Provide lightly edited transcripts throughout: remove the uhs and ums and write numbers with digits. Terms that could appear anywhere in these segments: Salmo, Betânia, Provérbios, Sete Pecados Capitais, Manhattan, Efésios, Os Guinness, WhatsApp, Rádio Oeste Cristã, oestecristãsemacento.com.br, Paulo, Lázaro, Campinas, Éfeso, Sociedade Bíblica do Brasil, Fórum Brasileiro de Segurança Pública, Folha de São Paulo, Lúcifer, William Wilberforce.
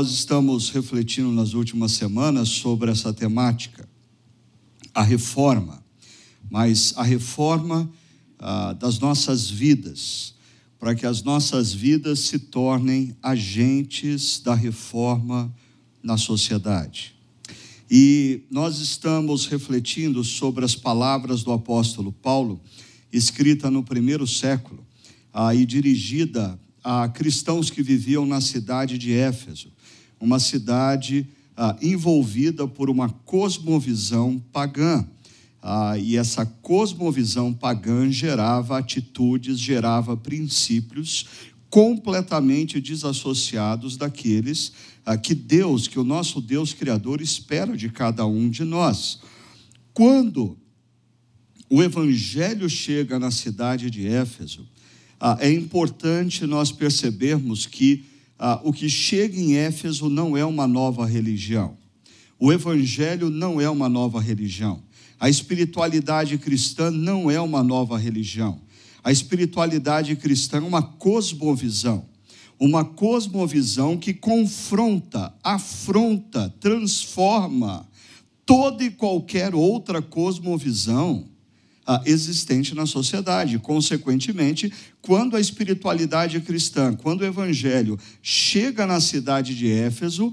nós estamos refletindo nas últimas semanas sobre essa temática, a reforma, mas a reforma das nossas vidas, para que as nossas vidas se tornem agentes da reforma na sociedade. E nós estamos refletindo sobre as palavras do apóstolo Paulo, escrita no primeiro século e dirigida a cristãos que viviam na cidade de Éfeso, uma cidade envolvida por uma cosmovisão pagã. E essa cosmovisão pagã gerava atitudes, gerava princípios completamente desassociados daqueles que Deus, que o nosso Deus Criador espera de cada um de nós. Quando o Evangelho chega na cidade de Éfeso, é importante nós percebermos que o que chega em Éfeso não é uma nova religião. O Evangelho não é uma nova religião. A espiritualidade cristã não é uma nova religião. A espiritualidade cristã é uma cosmovisão que confronta, afronta, transforma toda e qualquer outra cosmovisão existente na sociedade. Consequentemente, quando a espiritualidade cristã, quando o Evangelho chega na cidade de Éfeso,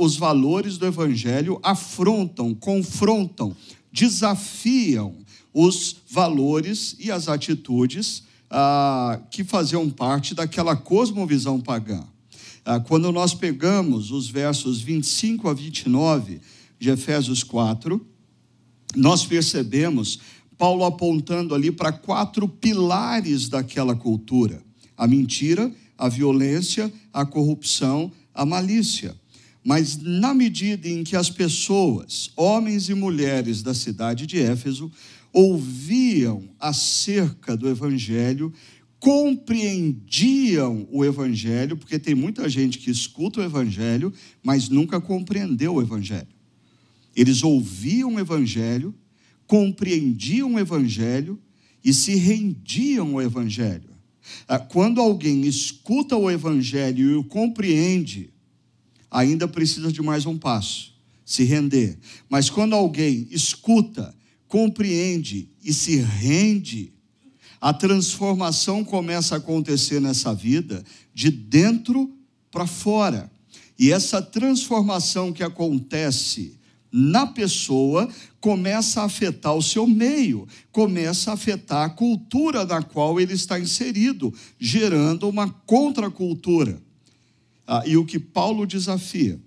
os valores do Evangelho afrontam, confrontam, desafiam os valores e as atitudes que faziam parte daquela cosmovisão pagã. Quando nós pegamos os versos 25 a 29 de Efésios 4, nós percebemos Paulo apontando ali para 4 pilares daquela cultura: a mentira, a violência, a corrupção, a malícia. Mas na medida em que as pessoas, homens e mulheres da cidade de Éfeso, ouviam acerca do Evangelho, compreendiam o Evangelho, porque tem muita gente que escuta o Evangelho, mas nunca compreendeu o Evangelho. Eles ouviam o Evangelho, compreendiam o Evangelho e se rendiam ao Evangelho. Quando alguém escuta o Evangelho e o compreende, ainda precisa de mais um passo, se render. Mas quando alguém escuta, compreende e se rende, a transformação começa a acontecer nessa vida de dentro para fora. E essa transformação que acontece na pessoa começa a afetar o seu meio, começa a afetar a cultura na qual ele está inserido, gerando uma contracultura. E o que Paulo desafia,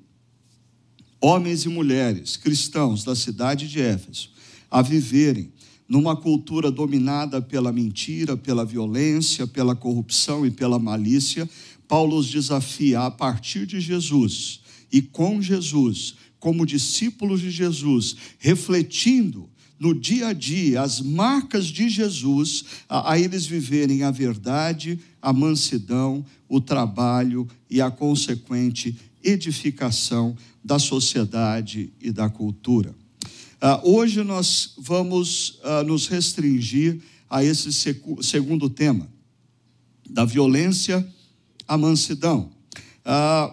homens e mulheres, cristãos da cidade de Éfeso, a viverem numa cultura dominada pela mentira, pela violência, pela corrupção e pela malícia, Paulo os desafia a partir de Jesus e com Jesus, como discípulos de Jesus, refletindo no dia a dia as marcas de Jesus, a eles viverem a verdade, a mansidão, o trabalho e a consequente edificação da sociedade e da cultura. Hoje nós vamos nos restringir a esse segundo tema, da violência à mansidão.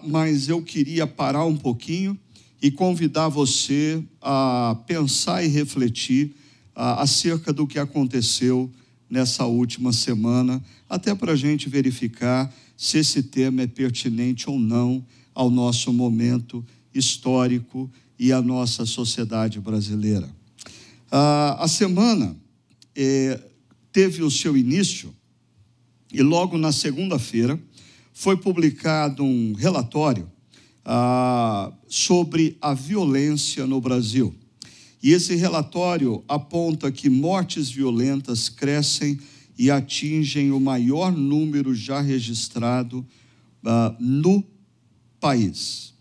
Mas eu queria parar um pouquinho e convidar você a pensar e refletir acerca do que aconteceu nessa última semana, até para a gente verificar se esse tema é pertinente ou não ao nosso momento histórico e à nossa sociedade brasileira. A semana teve o seu início e logo na segunda-feira foi publicado um relatório sobre a violência no Brasil. E esse relatório aponta que mortes violentas crescem e atingem o maior número já registrado no país.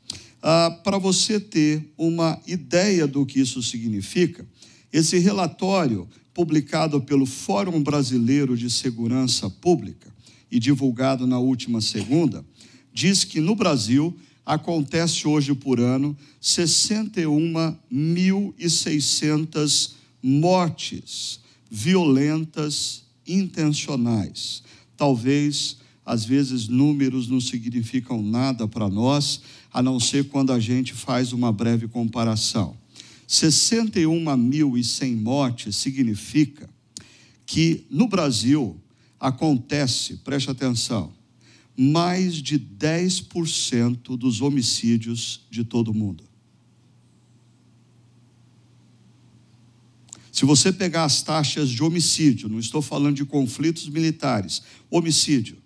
Para você ter uma ideia do que isso significa, esse relatório, publicado pelo Fórum Brasileiro de Segurança Pública e divulgado na última segunda, diz que no Brasil acontece hoje por ano 61.600 mortes violentas intencionais. Talvez Às vezes números não significam nada para nós, a não ser quando a gente faz uma breve comparação. 61.100 mortes significa que no Brasil acontece, preste atenção, mais de 10% dos homicídios de todo mundo. Se você pegar as taxas de homicídio, não estou falando de conflitos militares, homicídio,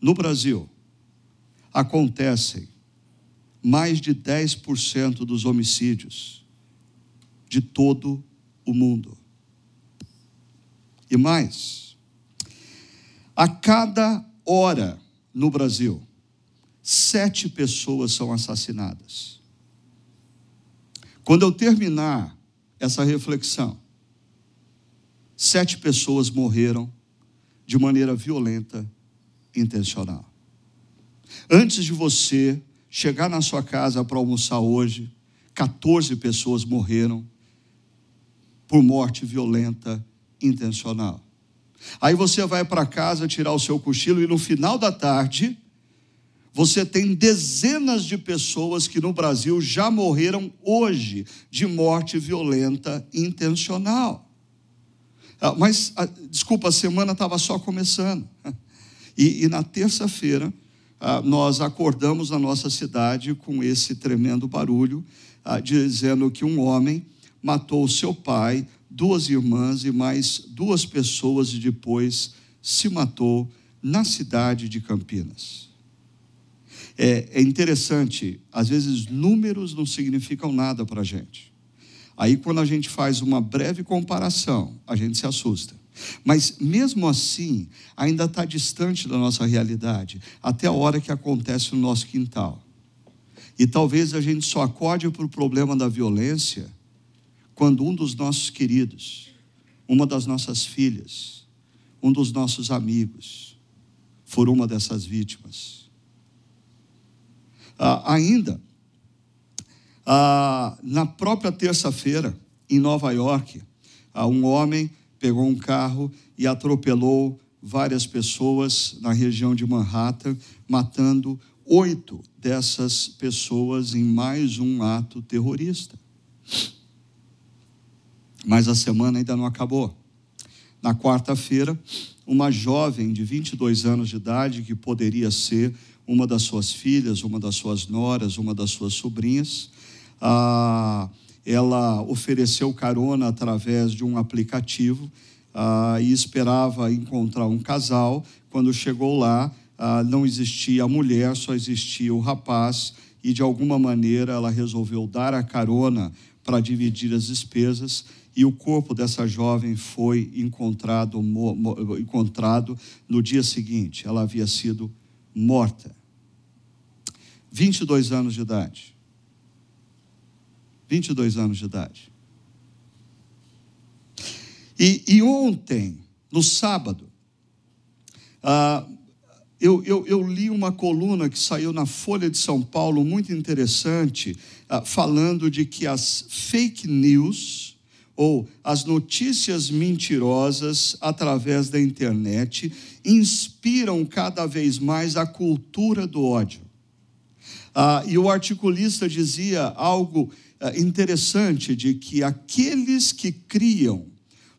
no Brasil, acontecem mais de 10% dos homicídios de todo o mundo. E mais, a cada hora no Brasil, 7 pessoas são assassinadas. Quando eu terminar essa reflexão, 7 pessoas morreram de maneira violenta, intencional. Antes de você chegar na sua casa para almoçar hoje, 14 pessoas morreram por morte violenta, intencional. Aí você vai para casa tirar o seu cochilo e no final da tarde, você tem dezenas de pessoas que no Brasil já morreram hoje de morte violenta, intencional. Mas, desculpa, a semana estava só começando. E na terça-feira, nós acordamos na nossa cidade com esse tremendo barulho, dizendo que um homem matou seu pai, 2 irmãs e mais 2 pessoas, e depois se matou na cidade de Campinas. É interessante, às vezes números não significam nada para a gente. Aí, quando a gente faz uma breve comparação, a gente se assusta. Mas, mesmo assim, ainda está distante da nossa realidade, até a hora que acontece no nosso quintal. E talvez a gente só acorde para o problema da violência quando um dos nossos queridos, uma das nossas filhas, um dos nossos amigos, for uma dessas vítimas. Na própria terça-feira, em Nova York, um homem pegou um carro e atropelou várias pessoas na região de Manhattan, matando 8 dessas pessoas em mais um ato terrorista. Mas a semana ainda não acabou. Na quarta-feira, uma jovem de 22 anos de idade, que poderia ser uma das suas filhas, uma das suas noras, uma das suas sobrinhas, ela ofereceu carona através de um aplicativo e esperava encontrar um casal. Quando chegou lá, não existia a mulher, só existia o rapaz, e de alguma maneira ela resolveu dar a carona para dividir as despesas, e o corpo dessa jovem foi encontrado no dia seguinte. Ela havia sido morta. 22 anos de idade. 22 anos de idade. E ontem, no sábado, eu li uma coluna que saiu na Folha de São Paulo, muito interessante, falando de que as fake news, ou as notícias mentirosas através da internet, inspiram cada vez mais a cultura do ódio. E o articulista dizia algo interessante, de que aqueles que criam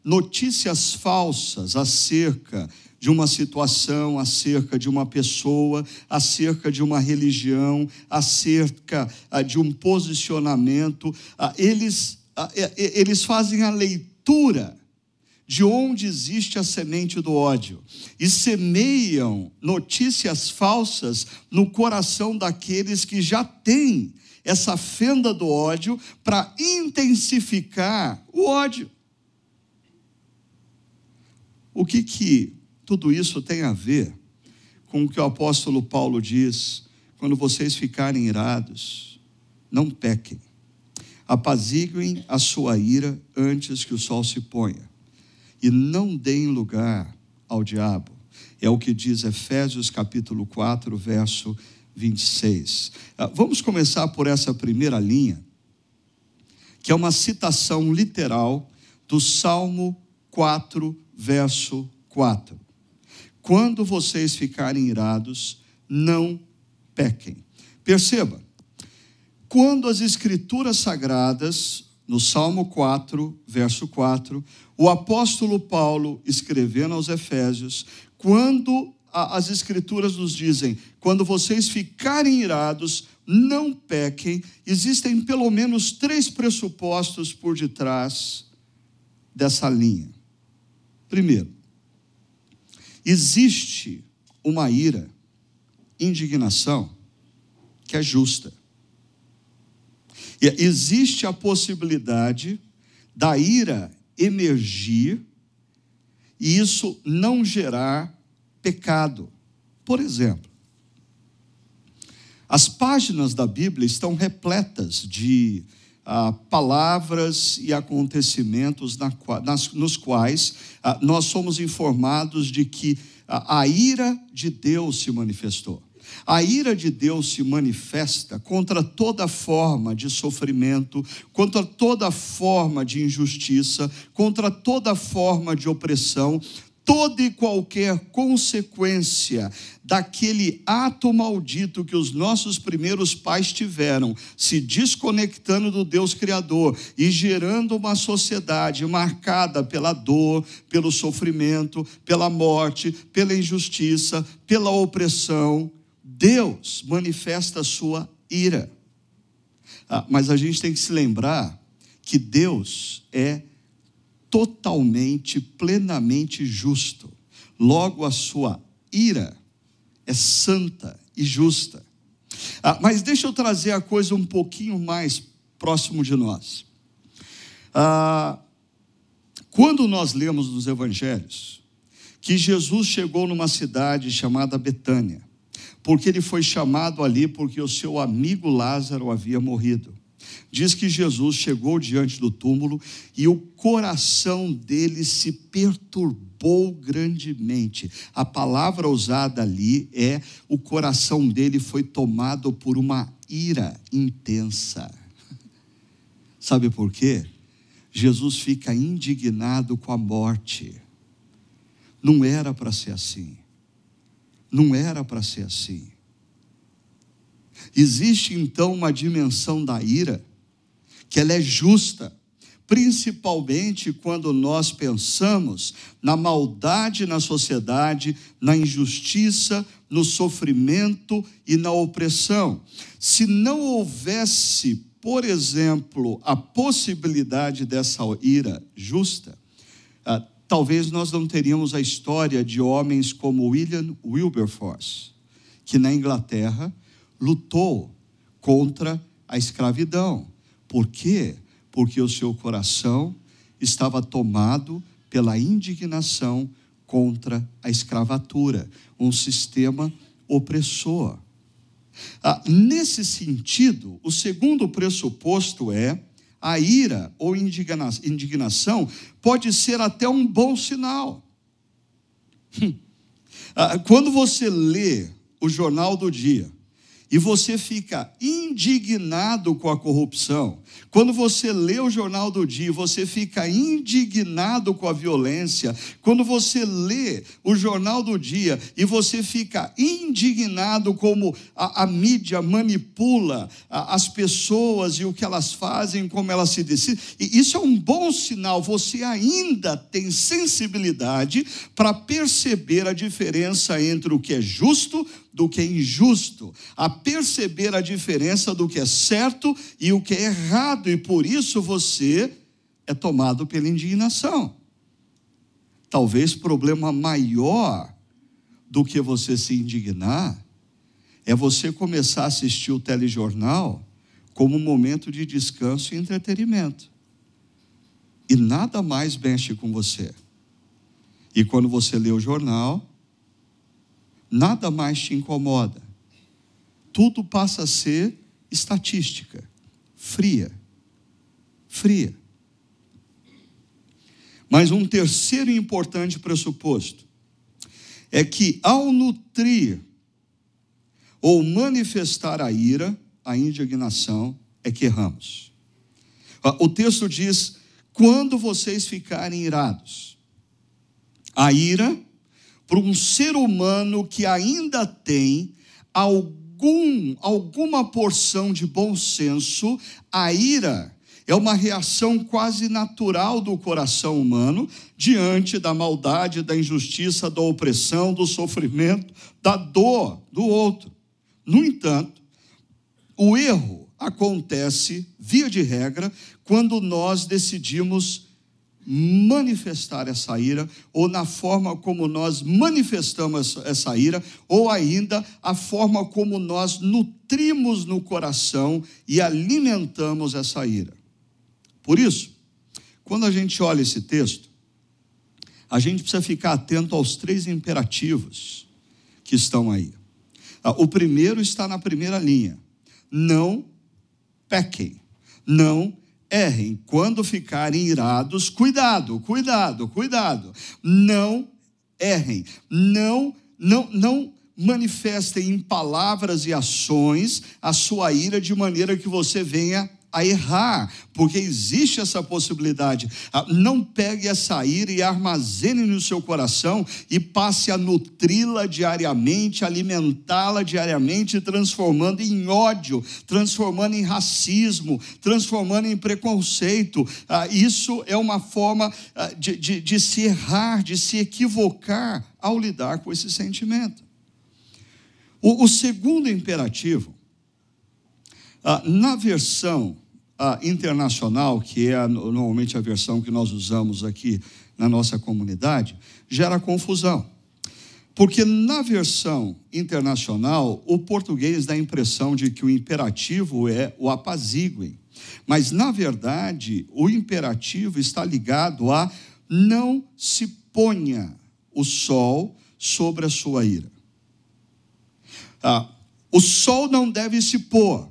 notícias falsas acerca de uma situação, acerca de uma pessoa, acerca de uma religião, acerca de um posicionamento, eles fazem a leitura de onde existe a semente do ódio e semeiam notícias falsas no coração daqueles que já têm essa fenda do ódio para intensificar o ódio. O que tudo isso tem a ver com o que o apóstolo Paulo diz? Quando vocês ficarem irados, não pequem. Apaziguem a sua ira antes que o sol se ponha. E não deem lugar ao diabo. É o que diz Efésios capítulo 4, verso 26. Vamos começar por essa primeira linha, que é uma citação literal do Salmo 4, verso 4. Quando vocês ficarem irados, não pequem. Perceba, quando as Escrituras Sagradas, no Salmo 4, verso 4, o apóstolo Paulo, escrevendo aos Efésios, quando as Escrituras nos dizem, quando vocês ficarem irados, não pequem, existem pelo menos 3 pressupostos por detrás dessa linha. Primeiro, existe uma ira, indignação, que é justa. E existe a possibilidade da ira emergir e isso não gerar pecado. Por exemplo, as páginas da Bíblia estão repletas de palavras e acontecimentos nos quais nós somos informados de que a ira de Deus se manifestou. A ira de Deus se manifesta contra toda forma de sofrimento, contra toda forma de injustiça, contra toda forma de opressão. Toda e qualquer consequência daquele ato maldito que os nossos primeiros pais tiveram, se desconectando do Deus Criador e gerando uma sociedade marcada pela dor, pelo sofrimento, pela morte, pela injustiça, pela opressão, Deus manifesta a sua ira. Mas a gente tem que se lembrar que Deus é totalmente, plenamente justo. Logo, a sua ira é santa e justa. Mas deixa eu trazer a coisa um pouquinho mais próximo de nós. Quando nós lemos nos evangelhos que Jesus chegou numa cidade chamada Betânia, porque ele foi chamado ali porque o seu amigo Lázaro havia morrido. Diz que Jesus chegou diante do túmulo e o coração dele se perturbou grandemente. A palavra usada ali é: o coração dele foi tomado por uma ira intensa. Sabe por quê? Jesus fica indignado com a morte. Não era para ser assim. Não era para ser assim. Existe, então, uma dimensão da ira, que ela é justa, principalmente quando nós pensamos na maldade na sociedade, na injustiça, no sofrimento e na opressão. Se não houvesse, por exemplo, a possibilidade dessa ira justa, talvez nós não teríamos a história de homens como William Wilberforce, que na Inglaterra lutou contra a escravidão. Por quê? Porque o seu coração estava tomado pela indignação contra a escravatura, um sistema opressor. Nesse sentido, o segundo pressuposto é: a ira ou indignação pode ser até um bom sinal. Quando você lê o Jornal do Dia, e você fica indignado com a corrupção. Quando você lê o Jornal do Dia, você fica indignado com a violência. Quando você lê o Jornal do Dia e você fica indignado como a mídia manipula as pessoas e o que elas fazem, como elas se decidem. E isso é um bom sinal. Você ainda tem sensibilidade para perceber a diferença entre o que é justo do que é injusto, a perceber a diferença do que é certo e o que é errado, e por isso você é tomado pela indignação. Talvez o problema maior do que você se indignar é você começar a assistir o telejornal como um momento de descanso e entretenimento. E nada mais mexe com você. E quando você lê o jornal, nada mais te incomoda. Tudo passa a ser estatística, fria. Mas um terceiro e importante pressuposto é que, ao nutrir ou manifestar a ira, a indignação, é que erramos. O texto diz: quando vocês ficarem irados. A ira para um ser humano que ainda tem alguma porção de bom senso, a ira é uma reação quase natural do coração humano diante da maldade, da injustiça, da opressão, do sofrimento, da dor do outro. No entanto, o erro acontece, via de regra, quando nós decidimos manifestar essa ira, ou na forma como nós manifestamos essa ira, ou ainda a forma como nós nutrimos no coração e alimentamos essa ira. Por isso, quando a gente olha esse texto, a gente precisa ficar atento aos 3 imperativos que estão aí. O primeiro está na primeira linha. Não pequem, não errem. Quando ficarem irados, cuidado. Não errem, não manifestem em palavras e ações a sua ira de maneira que você venha a errar, porque existe essa possibilidade. Não pegue essa ira e armazene no seu coração e passe a nutri-la diariamente, alimentá-la diariamente, transformando em ódio, transformando em racismo, transformando em preconceito. Isso é uma forma de se errar, de se equivocar ao lidar com esse sentimento. O segundo imperativo, na versão internacional, que é normalmente a versão que nós usamos aqui na nossa comunidade, gera confusão. Porque na versão internacional, o português dá a impressão de que o imperativo é o apaziguem. Mas, na verdade, o imperativo está ligado a não se ponha o sol sobre a sua ira. O sol não deve se pôr.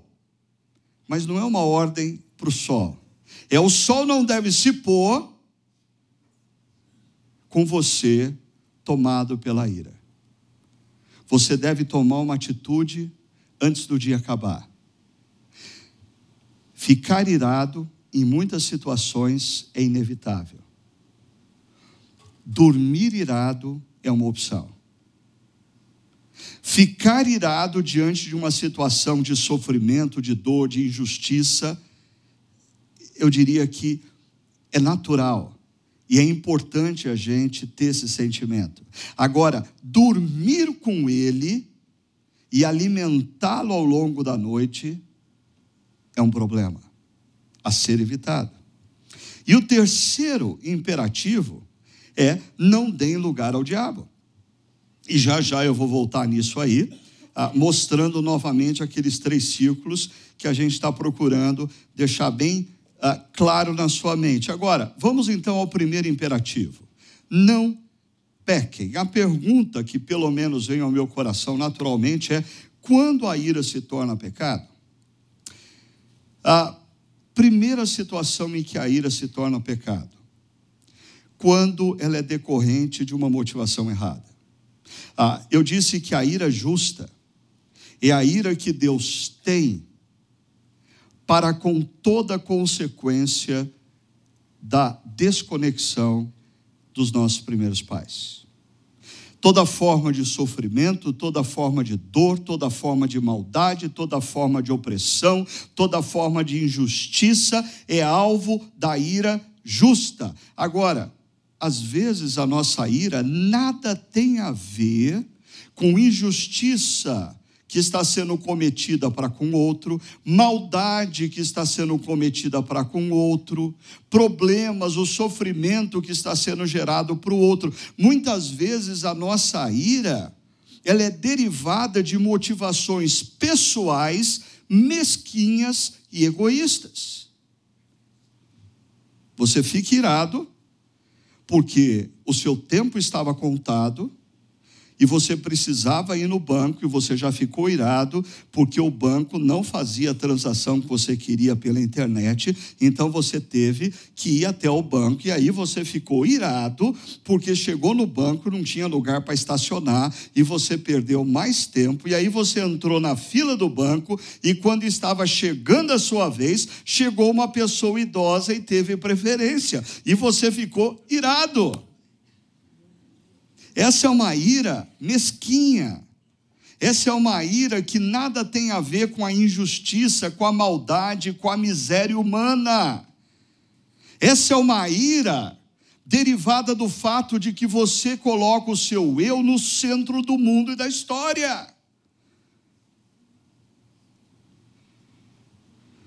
Mas não é uma ordem para o sol. É o sol não deve se pôr com você tomado pela ira. Você deve tomar uma atitude antes do dia acabar. Ficar irado em muitas situações é inevitável. Dormir irado é uma opção. Ficar irado diante de uma situação de sofrimento, de dor, de injustiça, eu diria que é natural e é importante a gente ter esse sentimento. Agora, dormir com ele e alimentá-lo ao longo da noite é um problema a ser evitado. E o terceiro imperativo é não deem lugar ao diabo. E já eu vou voltar nisso aí, mostrando novamente aqueles 3 círculos que a gente está procurando deixar bem claro na sua mente. Agora, vamos então ao primeiro imperativo. Não pequem. A pergunta que pelo menos vem ao meu coração naturalmente é: quando a ira se torna pecado? A primeira situação em que a ira se torna pecado, quando ela é decorrente de uma motivação errada. Eu disse que a ira justa é a ira que Deus tem para com toda a consequência da desconexão dos nossos primeiros pais. Toda forma de sofrimento, toda forma de dor, toda forma de maldade, toda forma de opressão, toda forma de injustiça é alvo da ira justa. Agora, às vezes a nossa ira nada tem a ver com injustiça que está sendo cometida para com outro, maldade que está sendo cometida para com outro, problemas, o sofrimento que está sendo gerado para o outro. Muitas vezes a nossa ira, ela é derivada de motivações pessoais, mesquinhas e egoístas. Você fica irado porque o seu tempo estava contado e você precisava ir no banco e você já ficou irado porque o banco não fazia a transação que você queria pela internet, então você teve que ir até o banco e aí você ficou irado porque chegou no banco e não tinha lugar para estacionar e você perdeu mais tempo e aí você entrou na fila do banco e quando estava chegando a sua vez, chegou uma pessoa idosa e teve preferência e você ficou irado. Essa é uma ira mesquinha. Essa é uma ira que nada tem a ver com a injustiça, com a maldade, com a miséria humana. Essa é uma ira derivada do fato de que você coloca o seu eu no centro do mundo e da história.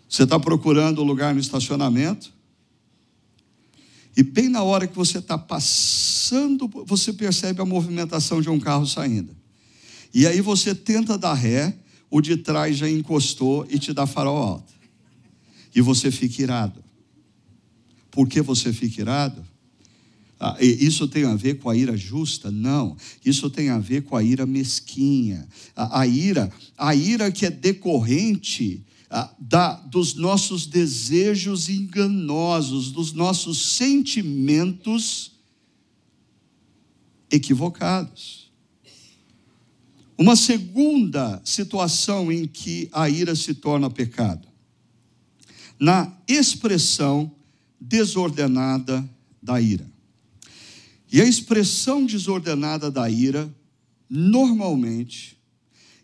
Você está procurando um lugar no estacionamento e bem na hora que você está passando, você percebe a movimentação de um carro saindo. E aí você tenta dar ré, o de trás já encostou e te dá farol alto. E você fica irado. Por que você fica irado? Ah, isso tem a ver com a ira justa? Não. Isso tem a ver com a ira mesquinha. A ira que é decorrente dos nossos desejos enganosos, dos nossos sentimentos equivocados. Uma segunda situação em que a ira se torna pecado, na expressão desordenada da ira. E a expressão desordenada da ira, normalmente,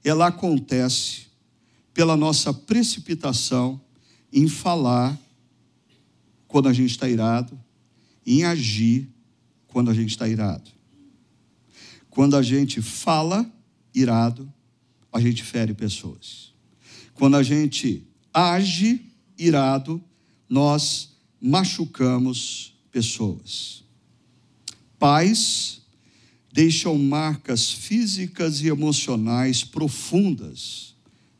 ela acontece pela nossa precipitação em falar quando a gente está irado, em agir quando a gente está irado. Quando a gente fala irado, a gente fere pessoas. Quando a gente age irado, nós machucamos pessoas. Pais deixam marcas físicas e emocionais profundas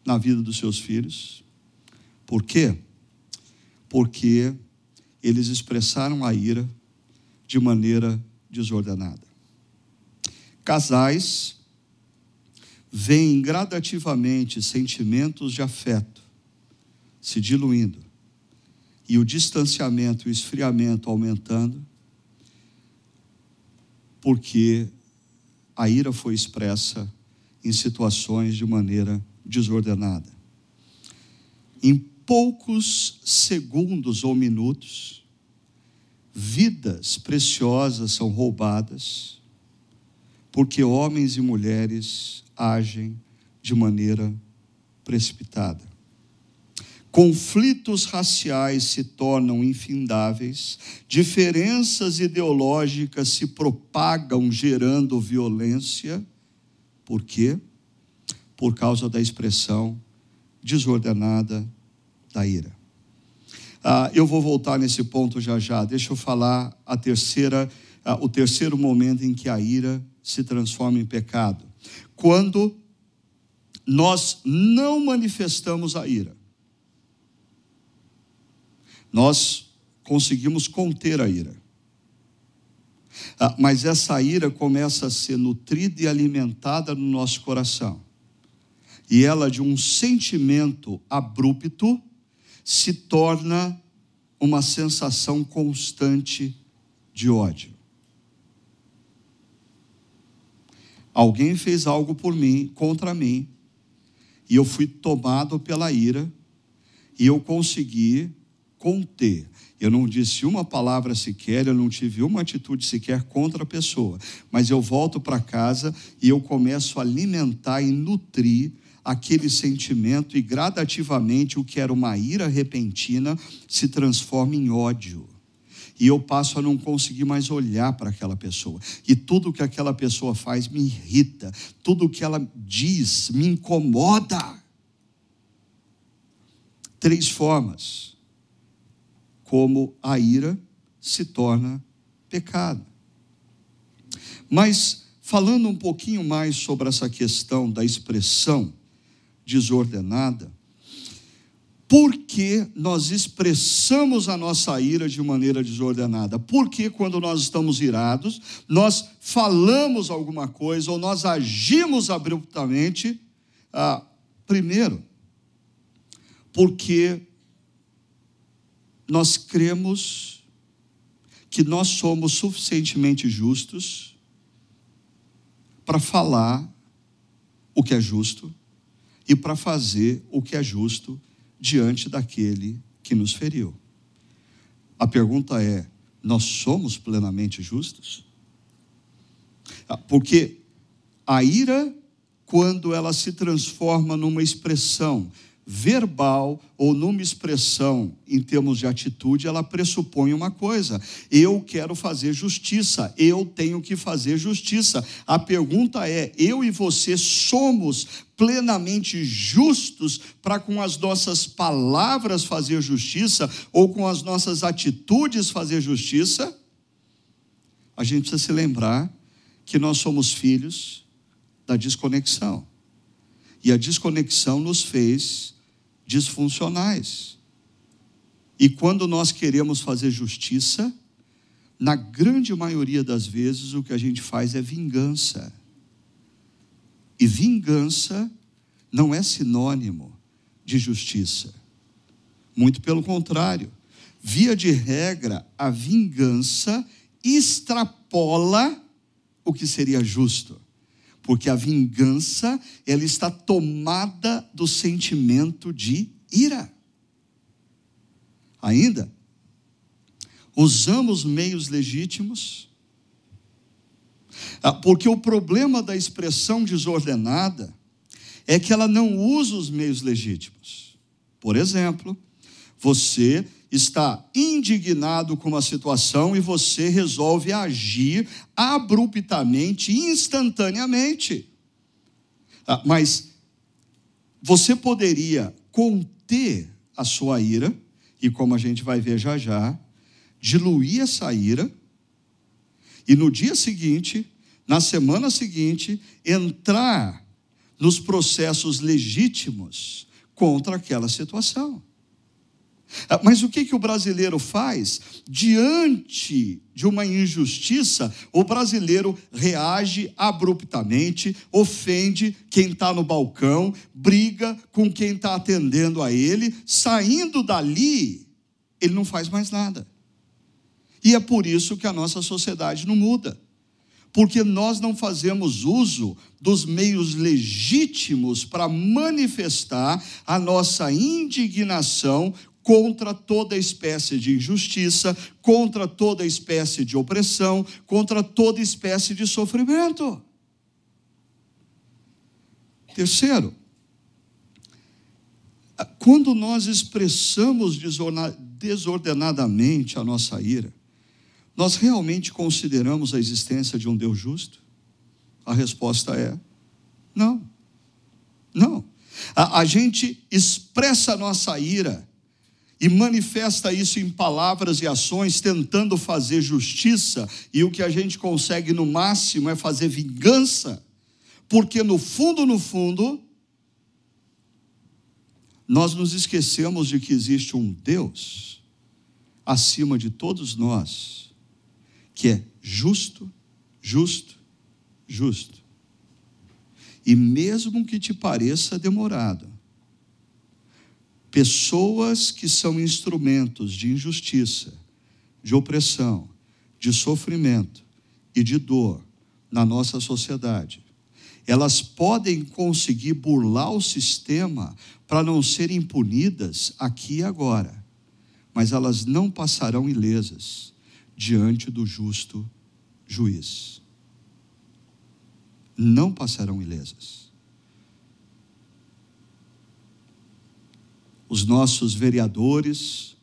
na vida dos seus filhos. Por quê? Porque eles expressaram a ira de maneira desordenada. Casais vêm gradativamente sentimentos de afeto se diluindo e o distanciamento e o esfriamento aumentando, porque a ira foi expressa em situações de maneira desordenada. Em poucos segundos ou minutos, vidas preciosas são roubadas, porque homens e mulheres agem de maneira precipitada. Conflitos raciais se tornam infindáveis, diferenças ideológicas se propagam gerando violência. Por quê? Por causa da expressão desordenada da ira. Eu vou voltar nesse ponto já já. Deixa eu falar o terceiro momento em que a ira se transforma em pecado. Quando nós não manifestamos a ira, nós conseguimos conter a ira. Mas essa ira começa a ser nutrida e alimentada no nosso coração. E ela, de um sentimento abrupto, se torna uma sensação constante de ódio. Alguém fez algo por mim, contra mim, e eu fui tomado pela ira, e eu consegui conter. Eu não disse uma palavra sequer, eu não tive uma atitude sequer contra a pessoa, mas eu volto para casa e eu começo a alimentar e nutrir aquele sentimento, e gradativamente o que era uma ira repentina se transforma em ódio. E eu passo a não conseguir mais olhar para aquela pessoa. E tudo que aquela pessoa faz me irrita. Tudo que ela diz me incomoda. 3 formas como a ira se torna pecado. Mas falando um pouquinho mais sobre essa questão da expressão desordenada, porque nós expressamos a nossa ira de maneira desordenada. Porque quando nós estamos irados, nós falamos alguma coisa ou nós agimos abruptamente. Primeiro, porque nós cremos que nós somos suficientemente justos para falar o que é justo e para fazer o que é justo diante daquele que nos feriu. A pergunta é: nós somos plenamente justos? Porque a ira, quando ela se transforma numa expressão verbal ou numa expressão em termos de atitude, ela pressupõe uma coisa: eu quero fazer justiça, eu tenho que fazer justiça. A pergunta é: eu e você somos plenamente justos para com as nossas palavras fazer justiça ou com as nossas atitudes fazer justiça? A gente precisa se lembrar que nós somos filhos da desconexão, e a desconexão nos fez disfuncionais. E quando nós queremos fazer justiça, na grande maioria das vezes o que a gente faz é vingança. E vingança não é sinônimo de justiça. Muito pelo contrário. Via de regra, a vingança extrapola o que seria justo. Porque a vingança, ela está tomada do sentimento de ira. Ainda, usamos meios legítimos, porque o problema da expressão desordenada é que ela não usa os meios legítimos. Por exemplo, você está indignado com uma situação e você resolve agir abruptamente, instantaneamente. Mas você poderia conter a sua ira, e como a gente vai ver já já, diluir essa ira, e no dia seguinte, na semana seguinte, entrar nos processos legítimos contra aquela situação. Mas o que o brasileiro faz? Diante de uma injustiça, o brasileiro reage abruptamente, ofende quem está no balcão, briga com quem está atendendo a ele. Saindo dali, ele não faz mais nada. E é por isso que a nossa sociedade não muda. Porque nós não fazemos uso dos meios legítimos para manifestar a nossa indignação contra toda espécie de injustiça, contra toda espécie de opressão, contra toda espécie de sofrimento. Terceiro, quando nós expressamos desordenadamente a nossa ira, nós realmente consideramos a existência de um Deus justo? A resposta é não. Não. A gente expressa a nossa ira e manifesta isso em palavras e ações, tentando fazer justiça, e o que a gente consegue no máximo é fazer vingança, porque no fundo, nós nos esquecemos de que existe um Deus acima de todos nós, que é justo, justo, justo. E mesmo que te pareça demorado, pessoas que são instrumentos de injustiça, de opressão, de sofrimento e de dor na nossa sociedade, elas podem conseguir burlar o sistema para não serem punidas aqui e agora, mas elas não passarão ilesas diante do justo juiz. Não passarão ilesas. Os nossos vereadores,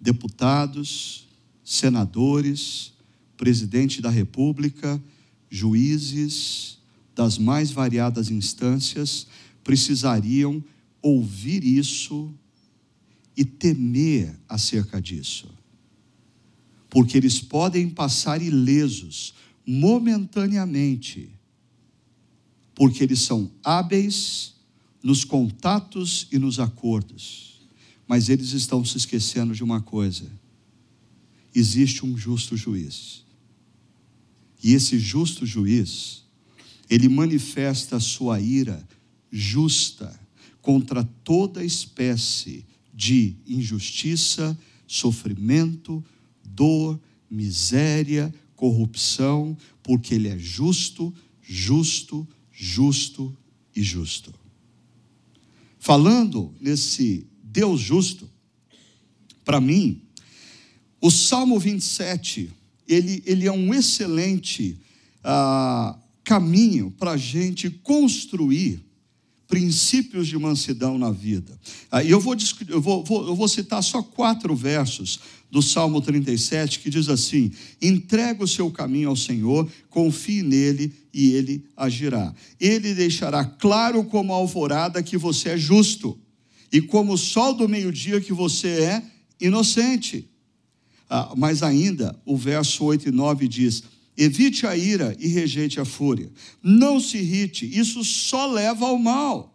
deputados, senadores, presidente da República, juízes das mais variadas instâncias precisariam ouvir isso e temer acerca disso, porque eles podem passar ilesos momentaneamente, porque eles são hábeis nos contatos e nos acordos. Mas eles estão se esquecendo de uma coisa: existe um justo juiz. E esse justo juiz, ele manifesta a sua ira justa contra toda espécie de injustiça, sofrimento, dor, miséria, corrupção, porque ele é justo, justo, justo e justo. Falando nesse Deus justo, para mim, o Salmo 27, ele é um excelente caminho para a gente construir princípios de mansidão na vida. E eu vou citar só 4 versos do Salmo 37, que diz assim: entrega o seu caminho ao Senhor, confie nele e ele agirá. Ele deixará claro como a alvorada que você é justo e como o sol do meio-dia que você é inocente. Mas ainda o verso 8 e 9 diz: evite a ira e rejeite a fúria. Não se irrite, isso só leva ao mal,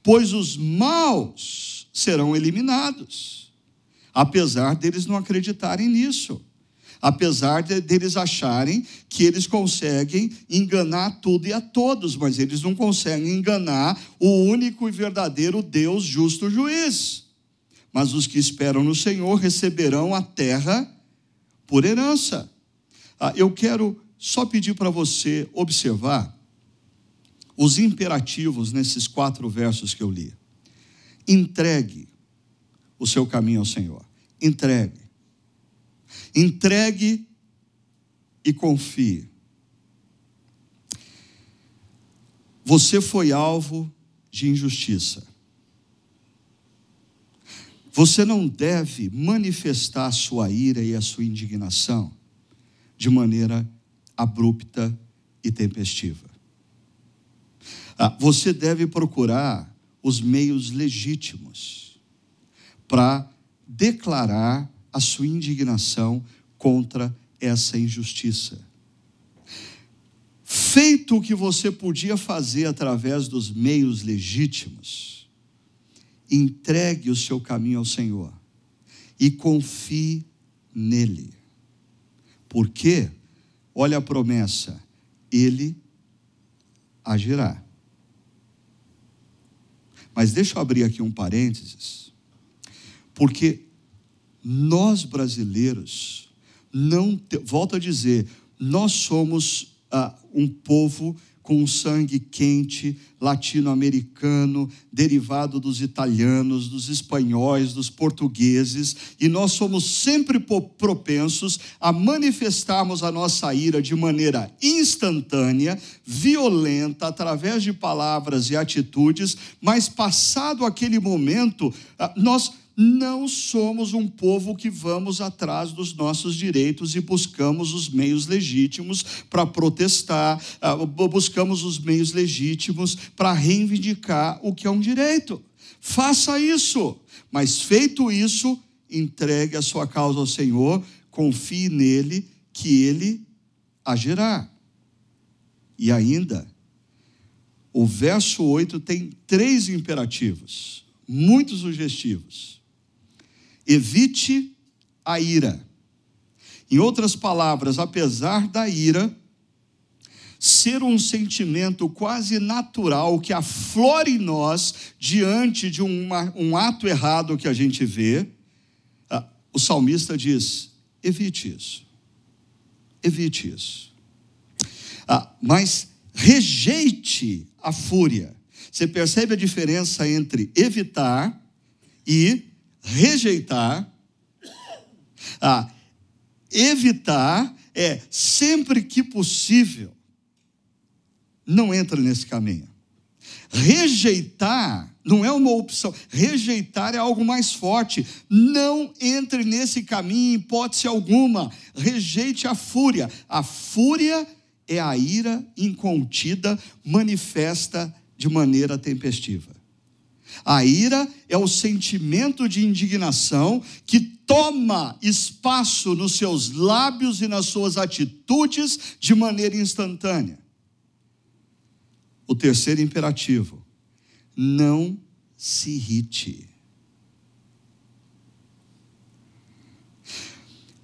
pois os maus serão eliminados, apesar deles não acreditarem nisso, apesar deles acharem que eles conseguem enganar tudo e a todos, mas eles não conseguem enganar o único e verdadeiro Deus, justo juiz. Mas os que esperam no Senhor receberão a terra por herança. Eu quero só pedir para você observar os imperativos nesses 4 versos que eu li. Entregue o seu caminho ao Senhor. Entregue. Entregue e confie. Você foi alvo de injustiça. Você não deve manifestar a sua ira e a sua indignação de maneira abrupta e tempestiva. Você deve procurar os meios legítimos para declarar a sua indignação contra essa injustiça. Feito o que você podia fazer através dos meios legítimos, entregue o seu caminho ao Senhor e confie nele. Porque, olha a promessa, ele agirá. Mas deixa eu abrir aqui um parênteses, porque nós brasileiros, volto a dizer, nós somos um povo com sangue quente, latino-americano, derivado dos italianos, dos espanhóis, dos portugueses, e nós somos sempre propensos a manifestarmos a nossa ira de maneira instantânea, violenta, através de palavras e atitudes, mas passado aquele momento, nós não somos um povo que vamos atrás dos nossos direitos e buscamos os meios legítimos para protestar, buscamos os meios legítimos para reivindicar o que é um direito. Faça isso, mas feito isso, entregue a sua causa ao Senhor, confie nele, que ele agirá. E ainda, o verso 8 tem 3 imperativos, muito sugestivos. Evite a ira. Em outras palavras, apesar da ira ser um sentimento quase natural que aflora em nós diante de um ato errado que a gente vê, o salmista diz: evite isso. Evite isso. Mas rejeite a fúria. Você percebe a diferença entre evitar e rejeitar? Evitar é sempre que possível. Não entra nesse caminho. Rejeitar não é uma opção. Rejeitar é algo mais forte. Não entre nesse caminho em hipótese alguma. Rejeite a fúria. A fúria é a ira incontida, manifesta de maneira tempestiva. A ira é o sentimento de indignação que toma espaço nos seus lábios e nas suas atitudes de maneira instantânea. O terceiro imperativo: não se irrite.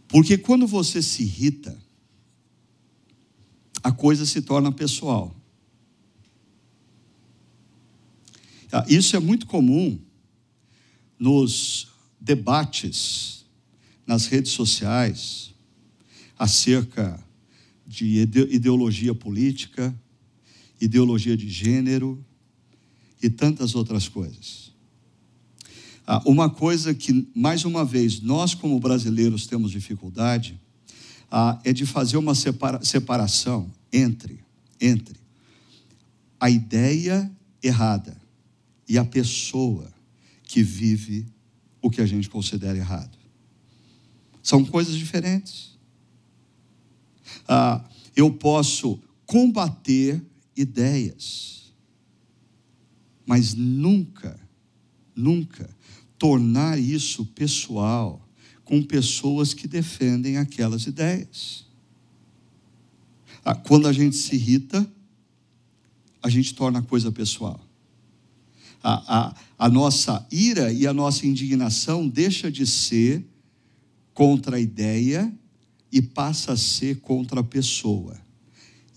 Porque quando você se irrita, a coisa se torna pessoal. Isso é muito comum nos debates nas redes sociais acerca de ideologia política, ideologia de gênero e tantas outras coisas. Uma coisa que, mais uma vez, nós como brasileiros temos dificuldade é de fazer uma separação entre a ideia errada e a pessoa que vive o que a gente considera errado. São coisas diferentes. Eu posso combater ideias, mas nunca tornar isso pessoal com pessoas que defendem aquelas ideias. Quando a gente se irrita, a gente torna a coisa pessoal. A nossa ira e a nossa indignação deixa de ser contra a ideia e passa a ser contra a pessoa.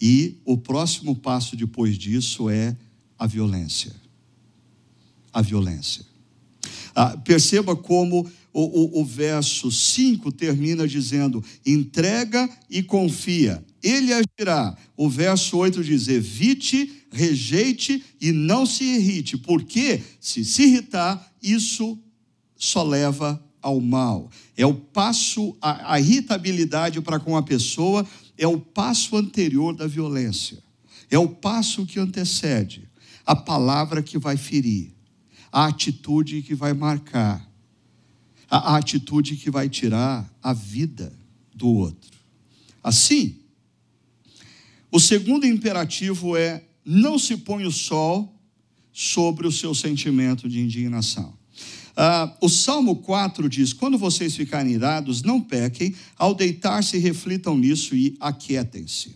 E o próximo passo depois disso é a violência. A violência. Perceba como o verso 5 termina dizendo: entrega e confia, ele agirá. O verso 8 diz: evite, rejeite e não se irrite, porque se irritar, isso só leva ao mal. É o passo, a irritabilidade para com a pessoa é o passo anterior da violência. É o passo que antecede a palavra que vai ferir, a atitude que vai marcar, a atitude que vai tirar a vida do outro. Assim, o segundo imperativo é: não se põe o sol sobre o seu sentimento de indignação. O Salmo 4 diz: quando vocês ficarem irados, não pequem, ao deitar-se reflitam nisso e aquietem-se.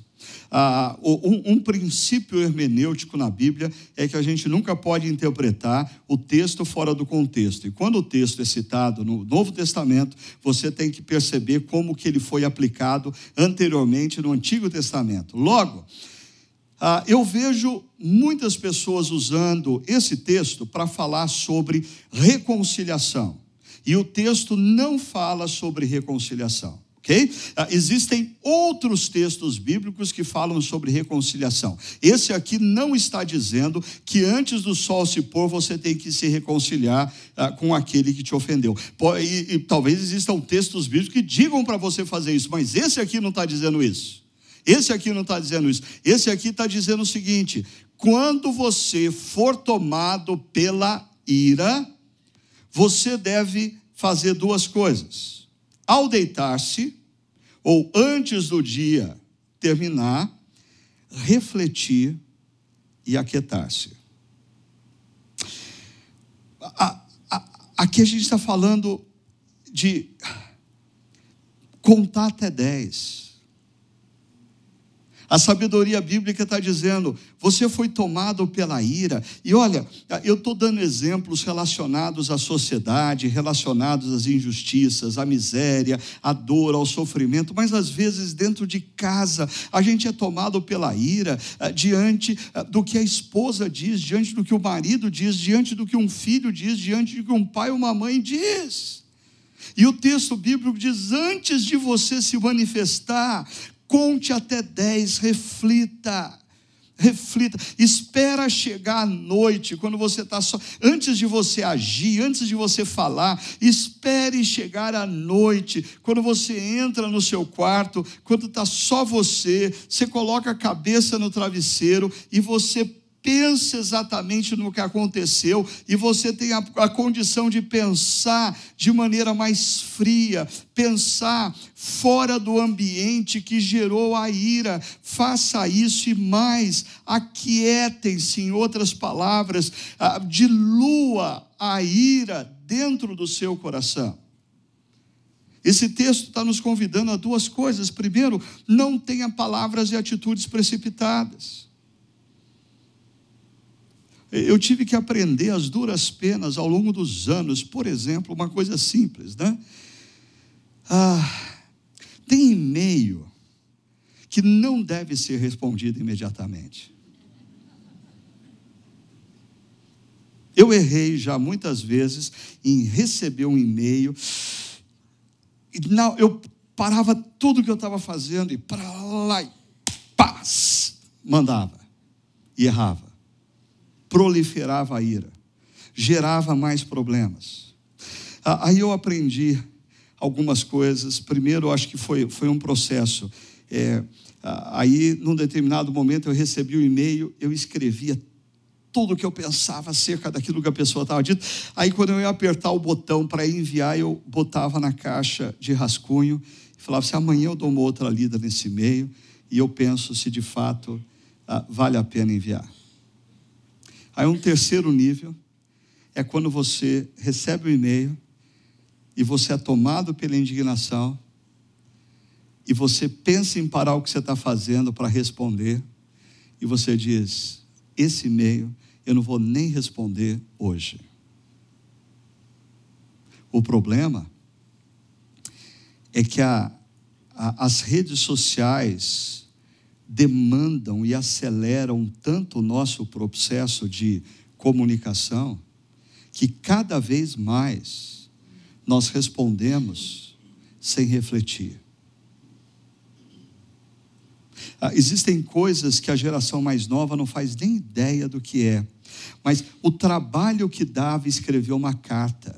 Um princípio hermenêutico na Bíblia é que a gente nunca pode interpretar o texto fora do contexto. E quando o texto é citado no Novo Testamento, você tem que perceber como que ele foi aplicado anteriormente no Antigo Testamento. Logo, eu vejo muitas pessoas usando esse texto para falar sobre reconciliação. E o texto não fala sobre reconciliação. Okay? Existem outros textos bíblicos que falam sobre reconciliação. Esse aqui não está dizendo que antes do sol se pôr você tem que se reconciliar com aquele que te ofendeu. E talvez existam textos bíblicos que digam para você fazer isso, mas esse aqui não está dizendo isso. Esse aqui não está dizendo isso. Esse aqui está dizendo o seguinte: quando você for tomado pela ira, você deve fazer duas coisas. Ao deitar-se, ou antes do dia terminar, refletir e aquietar-se. Aqui a gente está falando de contar até 10. A sabedoria bíblica está dizendo: você foi tomado pela ira. E olha, eu estou dando exemplos relacionados à sociedade, relacionados às injustiças, à miséria, à dor, ao sofrimento. Mas às vezes dentro de casa a gente é tomado pela ira diante do que a esposa diz, diante do que o marido diz, diante do que um filho diz, diante do que um pai ou uma mãe diz. E o texto bíblico diz: antes de você se manifestar, conte até 10, reflita, espera chegar à noite, quando você está só, antes de você agir, antes de você falar, espere chegar à noite, quando você entra no seu quarto, quando está só você coloca a cabeça no travesseiro e você pensa exatamente no que aconteceu, e você tem a condição de pensar de maneira mais fria, pensar fora do ambiente que gerou a ira. Faça isso e mais, aquietem-se, em outras palavras, dilua a ira dentro do seu coração. Esse texto está nos convidando a duas coisas. Primeiro, não tenha palavras e atitudes precipitadas. Eu tive que aprender às duras penas ao longo dos anos, por exemplo, uma coisa simples, né? Tem e-mail que não deve ser respondido imediatamente. Eu errei já muitas vezes em receber um e-mail. Não, eu parava tudo que eu estava fazendo e para lá e paz, mandava e errava. Proliferava a ira, gerava mais problemas. Aí eu aprendi algumas coisas. Primeiro, acho que foi um processo. Aí, num determinado momento, eu recebi um e-mail, eu escrevia tudo o que eu pensava acerca daquilo que a pessoa estava dito. Aí, quando eu ia apertar o botão para enviar, eu botava na caixa de rascunho e falava assim, amanhã eu dou uma outra lida nesse e-mail e eu penso se, de fato, vale a pena enviar. Aí, um terceiro nível é quando você recebe o e-mail e você é tomado pela indignação e você pensa em parar o que você está fazendo para responder, e você diz, esse e-mail eu não vou nem responder hoje. O problema é que as redes sociais demandam e aceleram tanto o nosso processo de comunicação que cada vez mais nós respondemos sem refletir. Existem coisas que a geração mais nova não faz nem ideia do que é. Mas o trabalho que dava escrever uma carta.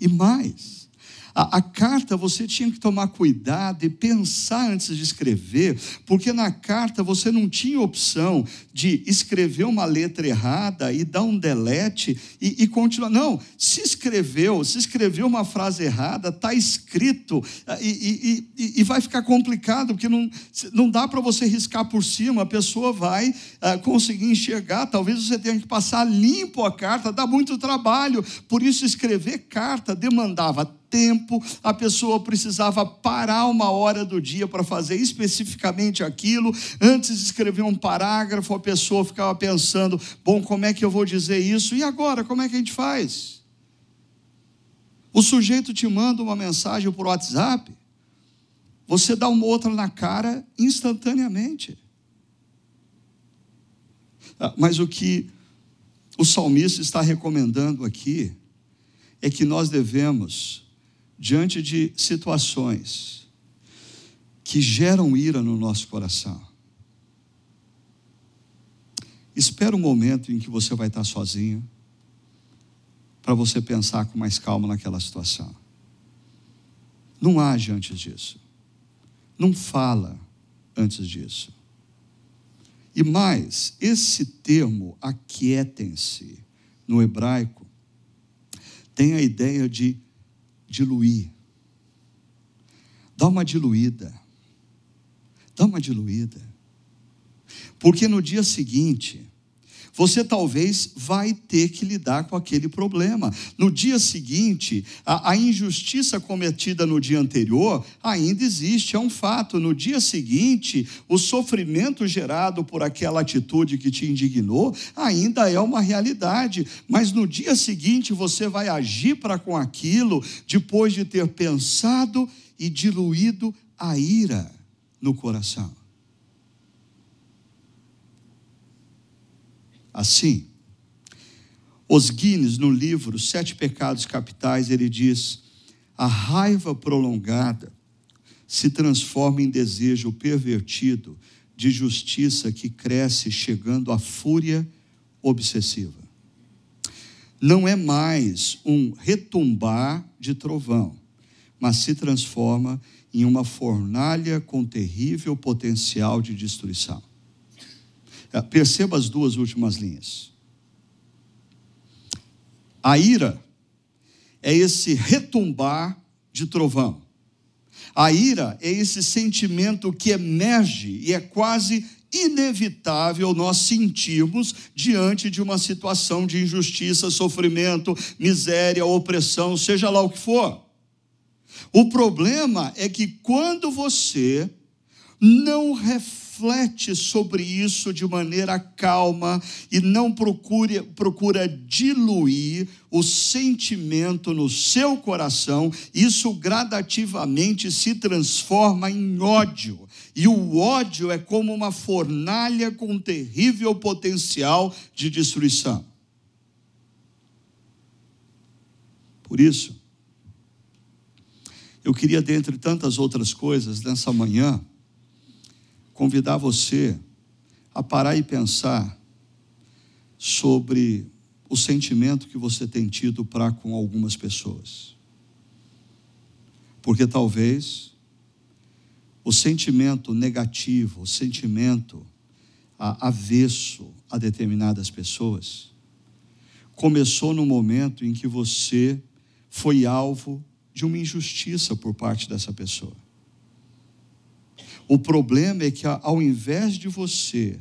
E mais, a carta você tinha que tomar cuidado e pensar antes de escrever, porque na carta você não tinha opção de escrever uma letra errada e dar um delete e continuar. Não, se escreveu uma frase errada, está escrito e vai ficar complicado, porque não dá para você riscar por cima, a pessoa vai conseguir enxergar, talvez você tenha que passar limpo a carta, dá muito trabalho. Por isso escrever carta demandava tempo, a pessoa precisava parar uma hora do dia para fazer especificamente aquilo. Antes de escrever um parágrafo, a pessoa ficava pensando, bom, como é que eu vou dizer isso? E agora, como é que a gente faz? O sujeito te manda uma mensagem por WhatsApp, você dá uma outra na cara instantaneamente. Mas o que o salmista está recomendando aqui é que nós devemos, diante de situações que geram ira no nosso coração, espera um momento em que você vai estar sozinho para você pensar com mais calma naquela situação. Não age antes disso. Não fala antes disso. E mais, esse termo, aquietem-se, no hebraico, tem a ideia de diluir. Dá uma diluída. Dá uma diluída. Porque no dia seguinte, você talvez vai ter que lidar com aquele problema. No dia seguinte, a injustiça cometida no dia anterior ainda existe, é um fato. No dia seguinte, o sofrimento gerado por aquela atitude que te indignou ainda é uma realidade. Mas no dia seguinte, você vai agir para com aquilo depois de ter pensado e diluído a ira no coração. Assim, Os Guinness, no livro Sete Pecados Capitais, ele diz, a raiva prolongada se transforma em desejo pervertido de justiça que cresce chegando à fúria obsessiva. Não é mais um retumbar de trovão, mas se transforma em uma fornalha com terrível potencial de destruição. Perceba as duas últimas linhas. A ira é esse retumbar de trovão. A ira é esse sentimento que emerge e é quase inevitável nós sentirmos diante de uma situação de injustiça, sofrimento, miséria, opressão, seja lá o que for. O problema é que quando você não reflete sobre isso de maneira calma e não procura diluir o sentimento no seu coração, isso gradativamente se transforma em ódio. E o ódio é como uma fornalha com um terrível potencial de destruição. Por isso, eu queria, dentre tantas outras coisas, nessa manhã, convidar você a parar e pensar sobre o sentimento que você tem tido para com algumas pessoas. Porque talvez o sentimento negativo, o sentimento avesso a determinadas pessoas, começou no momento em que você foi alvo de uma injustiça por parte dessa pessoa. O problema é que, ao invés de você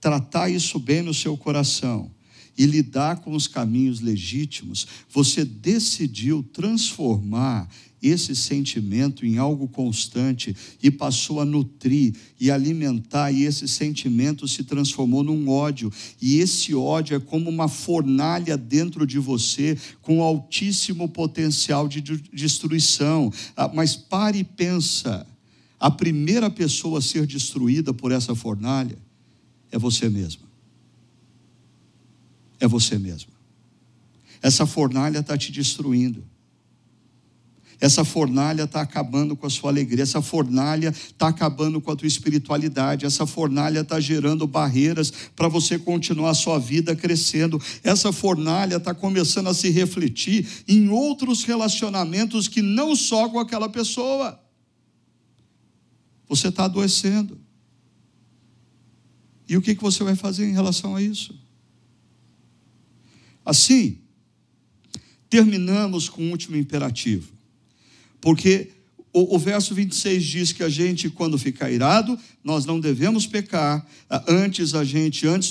tratar isso bem no seu coração e lidar com os caminhos legítimos, você decidiu transformar esse sentimento em algo constante e passou a nutrir e alimentar, e esse sentimento se transformou num ódio, e esse ódio é como uma fornalha dentro de você com altíssimo potencial de destruição. Mas pare e pensa, a primeira pessoa a ser destruída por essa fornalha é você mesma. É você mesmo. Essa fornalha está te destruindo. Essa fornalha está acabando com a sua alegria. Essa fornalha está acabando com a tua espiritualidade. Essa fornalha está gerando barreiras para você continuar a sua vida crescendo. Essa fornalha está começando a se refletir em outros relacionamentos que não só com aquela pessoa. Você está adoecendo. E o que você vai fazer em relação a isso? Assim, terminamos com o último imperativo, porque o verso 26 diz que a gente, quando ficar irado, nós não devemos pecar. Antes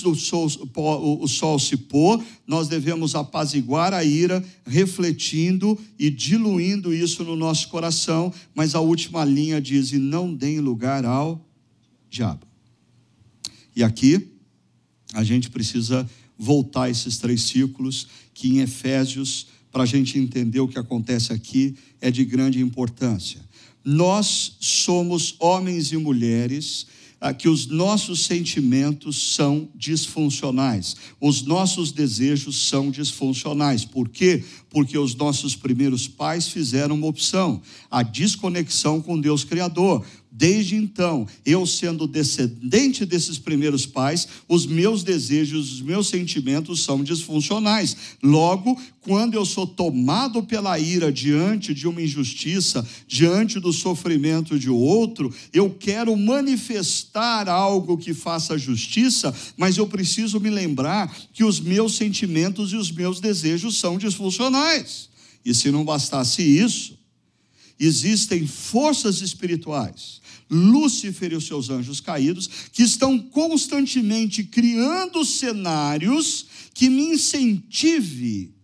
do sol se pôr, nós devemos apaziguar a ira, refletindo e diluindo isso no nosso coração. Mas a última linha diz: e não deem lugar ao diabo. E aqui, a gente precisa voltar esses três círculos, que em Efésios, para a gente entender o que acontece aqui, é de grande importância. Nós somos homens e mulheres que os nossos sentimentos são disfuncionais, os nossos desejos são disfuncionais. Por quê? Porque os nossos primeiros pais fizeram uma opção, a desconexão com Deus Criador. Desde então, eu sendo descendente desses primeiros pais, os meus desejos, os meus sentimentos são disfuncionais. Logo, quando eu sou tomado pela ira diante de uma injustiça, diante do sofrimento de outro, eu quero manifestar algo que faça justiça, mas eu preciso me lembrar que os meus sentimentos e os meus desejos são disfuncionais. E se não bastasse isso, existem forças espirituais, Lúcifer e os seus anjos caídos, que estão constantemente criando cenários que me incentive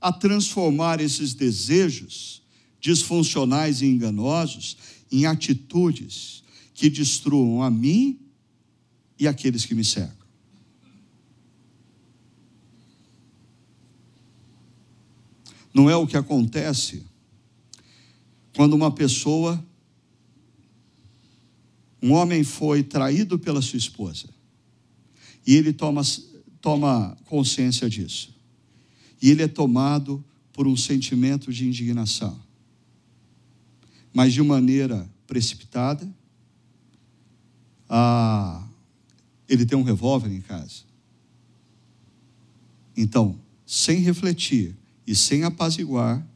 a transformar esses desejos disfuncionais e enganosos em atitudes que destruam a mim e aqueles que me cercam. Não é o que acontece quando uma pessoa, um homem foi traído pela sua esposa, e ele toma consciência disso, e ele é tomado por um sentimento de indignação, mas de maneira precipitada. Ele tem um revólver em casa. Então, sem refletir e sem apaziguar,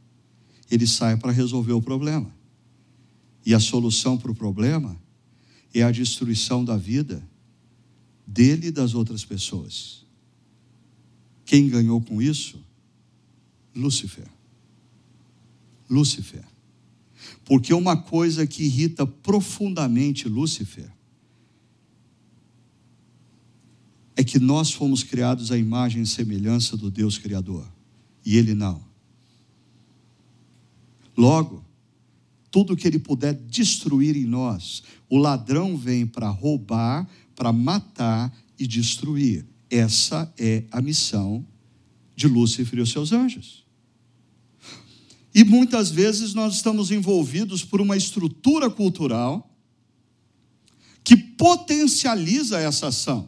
ele sai para resolver o problema. E a solução para o problema é a destruição da vida dele e das outras pessoas. Quem ganhou com isso? Lúcifer. Porque uma coisa que irrita profundamente Lúcifer é que nós fomos criados à imagem e semelhança do Deus Criador, e ele não. Logo, tudo que ele puder destruir em nós, o ladrão vem para roubar, para matar e destruir. Essa é a missão de Lúcifer e os seus anjos. E muitas vezes nós estamos envolvidos por uma estrutura cultural que potencializa essa ação.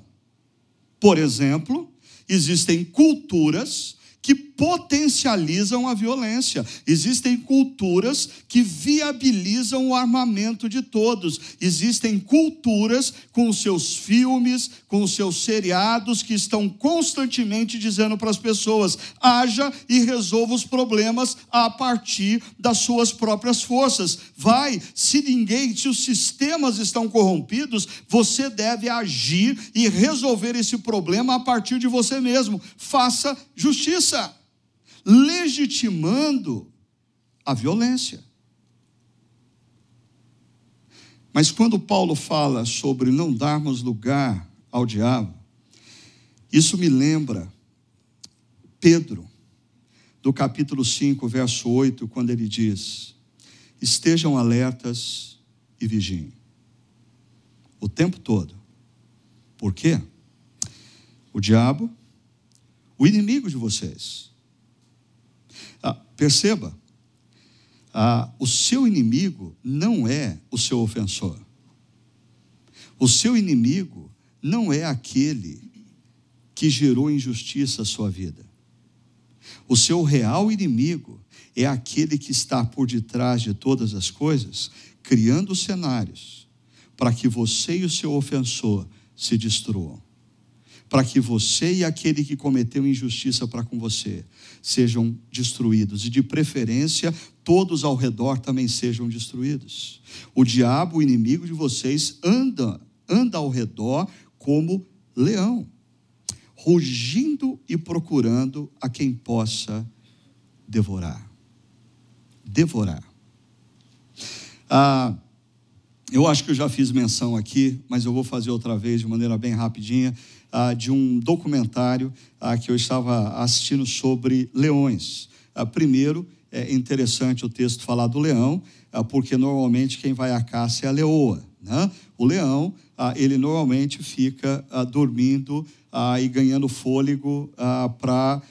Por exemplo, existem culturas que potencializam a violência. Existem culturas que viabilizam o armamento de todos. Existem culturas com seus filmes, com seus seriados, que estão constantemente dizendo para as pessoas: haja e resolva os problemas a partir das suas próprias forças. Vai, se os sistemas estão corrompidos, você deve agir e resolver esse problema a partir de você mesmo. Faça justiça. Legitimando a violência. Mas quando Paulo fala sobre não darmos lugar ao diabo, isso me lembra Pedro, do capítulo 5, verso 8, quando ele diz: estejam alertas e vigiem o tempo todo. Por quê? O diabo, o inimigo de vocês. Perceba, o seu inimigo não é o seu ofensor. O seu inimigo não é aquele que gerou injustiça à sua vida. O seu real inimigo é aquele que está por detrás de todas as coisas, criando cenários para que você e o seu ofensor se destruam, para que você e aquele que cometeu injustiça para com você sejam destruídos. E, de preferência, todos ao redor também sejam destruídos. O diabo, o inimigo de vocês, anda ao redor como leão, rugindo e procurando a quem possa devorar. Devorar. Eu acho que eu já fiz menção aqui, mas eu vou fazer outra vez de maneira bem rapidinha, de um documentário que eu estava assistindo sobre leões. Primeiro, é interessante o texto falar do leão, porque normalmente quem vai à caça é a leoa, né? O leão, ele normalmente fica dormindo e ganhando fôlego para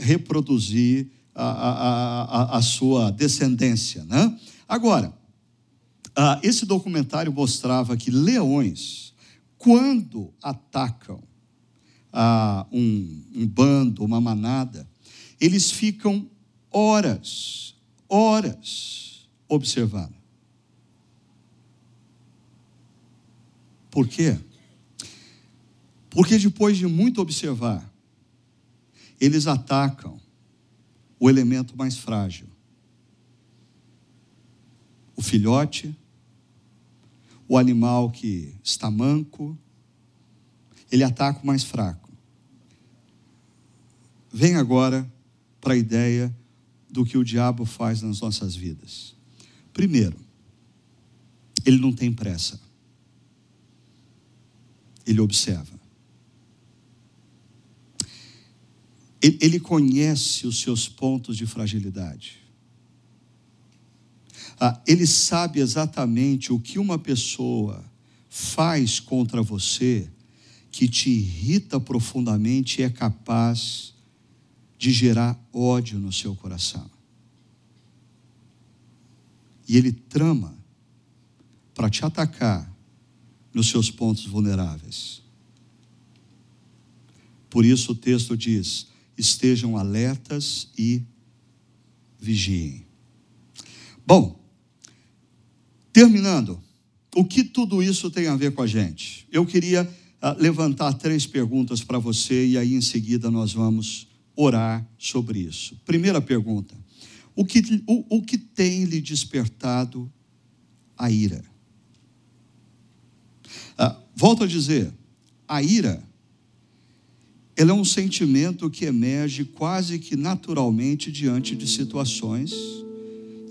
reproduzir a sua descendência, né? Agora, esse documentário mostrava que leões, quando atacam um bando, uma manada, eles ficam horas observando. Por quê? Porque depois de muito observar, eles atacam o elemento mais frágil, o filhote, o animal que está manco. Ele ataca o mais fraco. Vem agora para a ideia do que o diabo faz nas nossas vidas. Primeiro, ele não tem pressa. Ele observa. Ele conhece os seus pontos de fragilidade. Ele sabe exatamente o que uma pessoa faz contra você que te irrita profundamente e é capaz de gerar ódio no seu coração. E ele trama para te atacar nos seus pontos vulneráveis. Por isso o texto diz: estejam alertas e vigiem. Bom, terminando, o que tudo isso tem a ver com a gente? Eu queria levantar 3 perguntas para você e aí em seguida nós vamos orar sobre isso. Primeira pergunta: o que tem lhe despertado a ira? Volto a dizer, a ira, ela é um sentimento que emerge quase que naturalmente diante de situações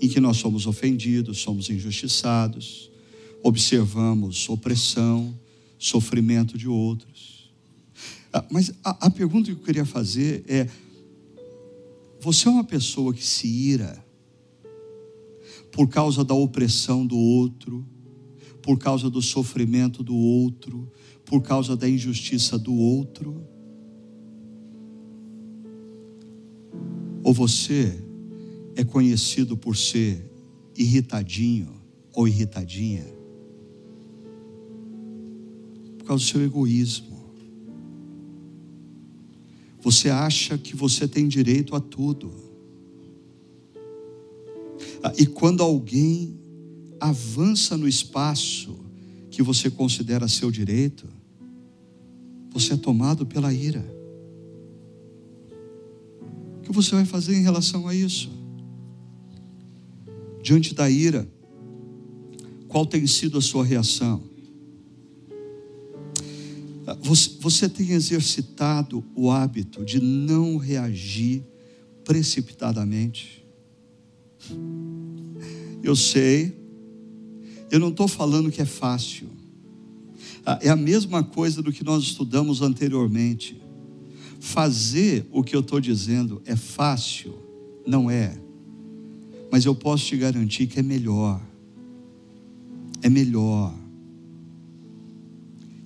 em que nós somos ofendidos, somos injustiçados, observamos opressão, sofrimento de outros. Mas a pergunta que eu queria fazer é: você é uma pessoa que se ira por causa da opressão do outro, por causa do sofrimento do outro, por causa da injustiça do outro? Ou você é conhecido por ser irritadinho ou irritadinha por causa do seu egoísmo? Você acha que você tem direito a tudo. E quando alguém avança no espaço que você considera seu direito, você é tomado pela ira. O que você vai fazer em relação a isso? Diante da ira, qual tem sido a sua reação? Você tem exercitado o hábito de não reagir precipitadamente? Eu sei, eu não estou falando que é fácil. É a mesma coisa do que nós estudamos anteriormente. Fazer o que eu estou dizendo é fácil? Não é. Mas eu posso te garantir que é melhor. É melhor.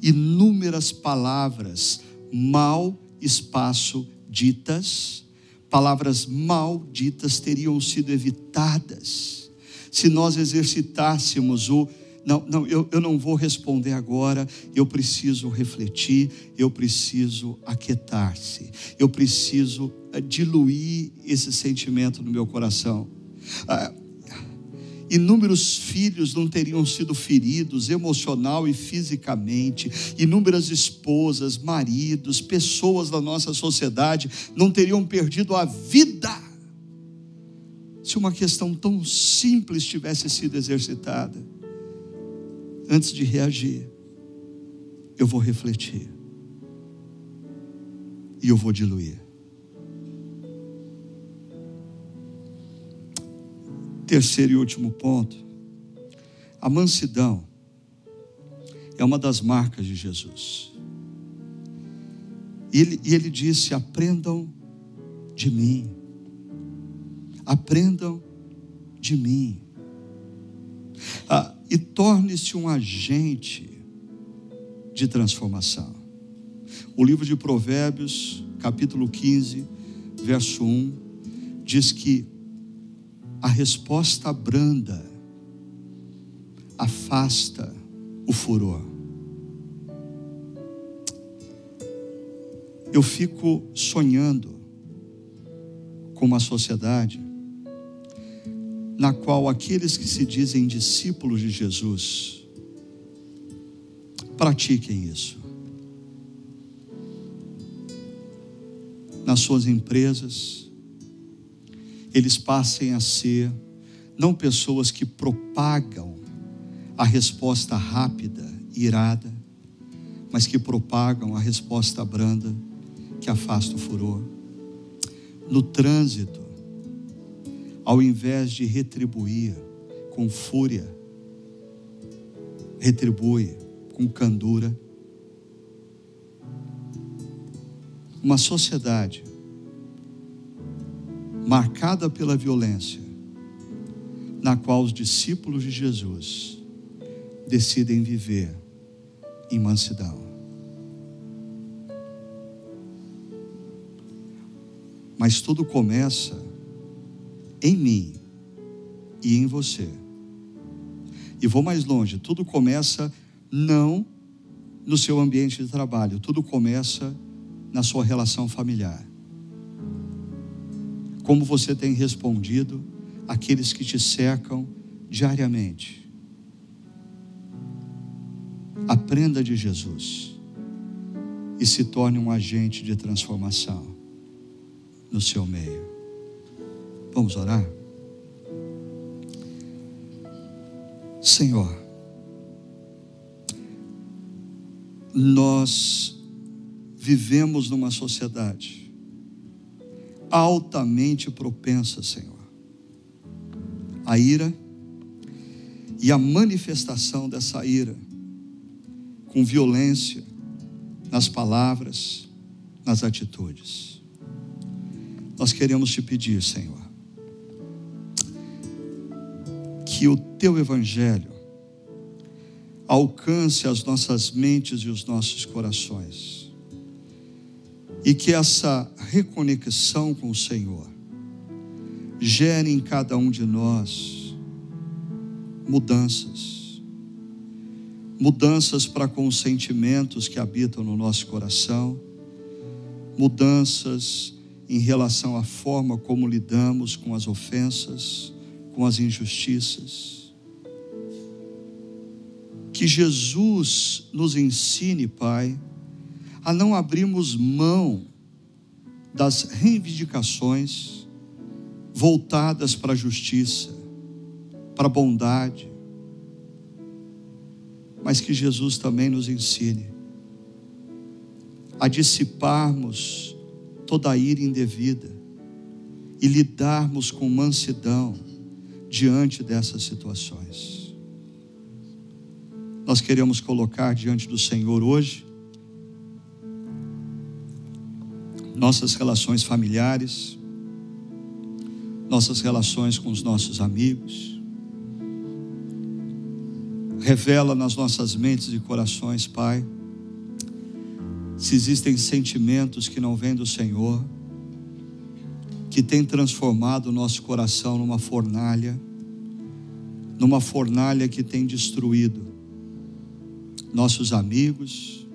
Inúmeras palavras mal espaço ditas, palavras mal ditas teriam sido evitadas se nós exercitássemos o não, eu não vou responder agora, eu preciso refletir, eu preciso aquietar-se, eu preciso diluir esse sentimento no meu coração. Inúmeros filhos não teriam sido feridos emocional e fisicamente. Inúmeras esposas, maridos, pessoas da nossa sociedade não teriam perdido a vida se uma questão tão simples tivesse sido exercitada. Antes de reagir, eu vou refletir e eu vou diluir. Terceiro e último ponto, a mansidão é uma das marcas de Jesus. E ele disse: aprendam de mim, aprendam de mim, e torne-se um agente de transformação. O livro de Provérbios, capítulo 15, verso 1, diz que a resposta branda afasta o furor. Eu fico sonhando com uma sociedade na qual aqueles que se dizem discípulos de Jesus pratiquem isso. Nas suas empresas, eles passem a ser não pessoas que propagam a resposta rápida e irada, mas que propagam a resposta branda que afasta o furor. No trânsito, ao invés de retribuir com fúria, retribui com candura. Uma sociedade marcada pela violência, na qual os discípulos de Jesus decidem viver em mansidão. Mas tudo começa em mim e em você. E vou mais longe, tudo começa não no seu ambiente de trabalho, tudo começa na sua relação familiar. Como você tem respondido àqueles que te cercam diariamente. Aprenda de Jesus e se torne um agente de transformação no seu meio. Vamos orar? Senhor, nós vivemos numa sociedade altamente propensa, Senhor, a ira e a manifestação dessa ira com violência nas palavras, nas atitudes. Nós queremos te pedir, Senhor, que o teu evangelho alcance as nossas mentes e os nossos corações. E que essa reconexão com o Senhor gere em cada um de nós mudanças. Mudanças para com os sentimentos que habitam no nosso coração. mudanças em relação à forma como lidamos com as ofensas, com as injustiças. Que Jesus nos ensine, Pai, a não abrirmos mão das reivindicações voltadas para a justiça, para a bondade, mas que Jesus também nos ensine a dissiparmos toda a ira indevida e lidarmos com mansidão diante dessas situações. Nós queremos colocar diante do Senhor hoje nossas relações familiares, nossas relações com os nossos amigos. Revela nas nossas mentes e corações, Pai, se existem sentimentos que não vêm do Senhor, que tem transformado o nosso coração numa fornalha que tem destruído nossos amigos,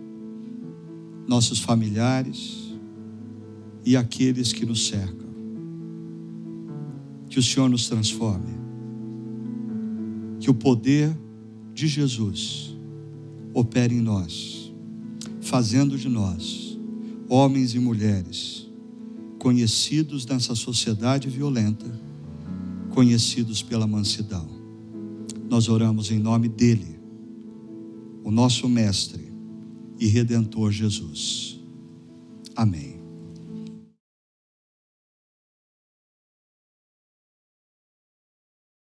nossos familiares e aqueles que nos cercam. Que o Senhor nos transforme, que o poder de Jesus opera em nós, fazendo de nós homens e mulheres conhecidos nessa sociedade violenta, conhecidos pela mansidão. Nós oramos em nome dele, o nosso mestre e redentor Jesus. Amém.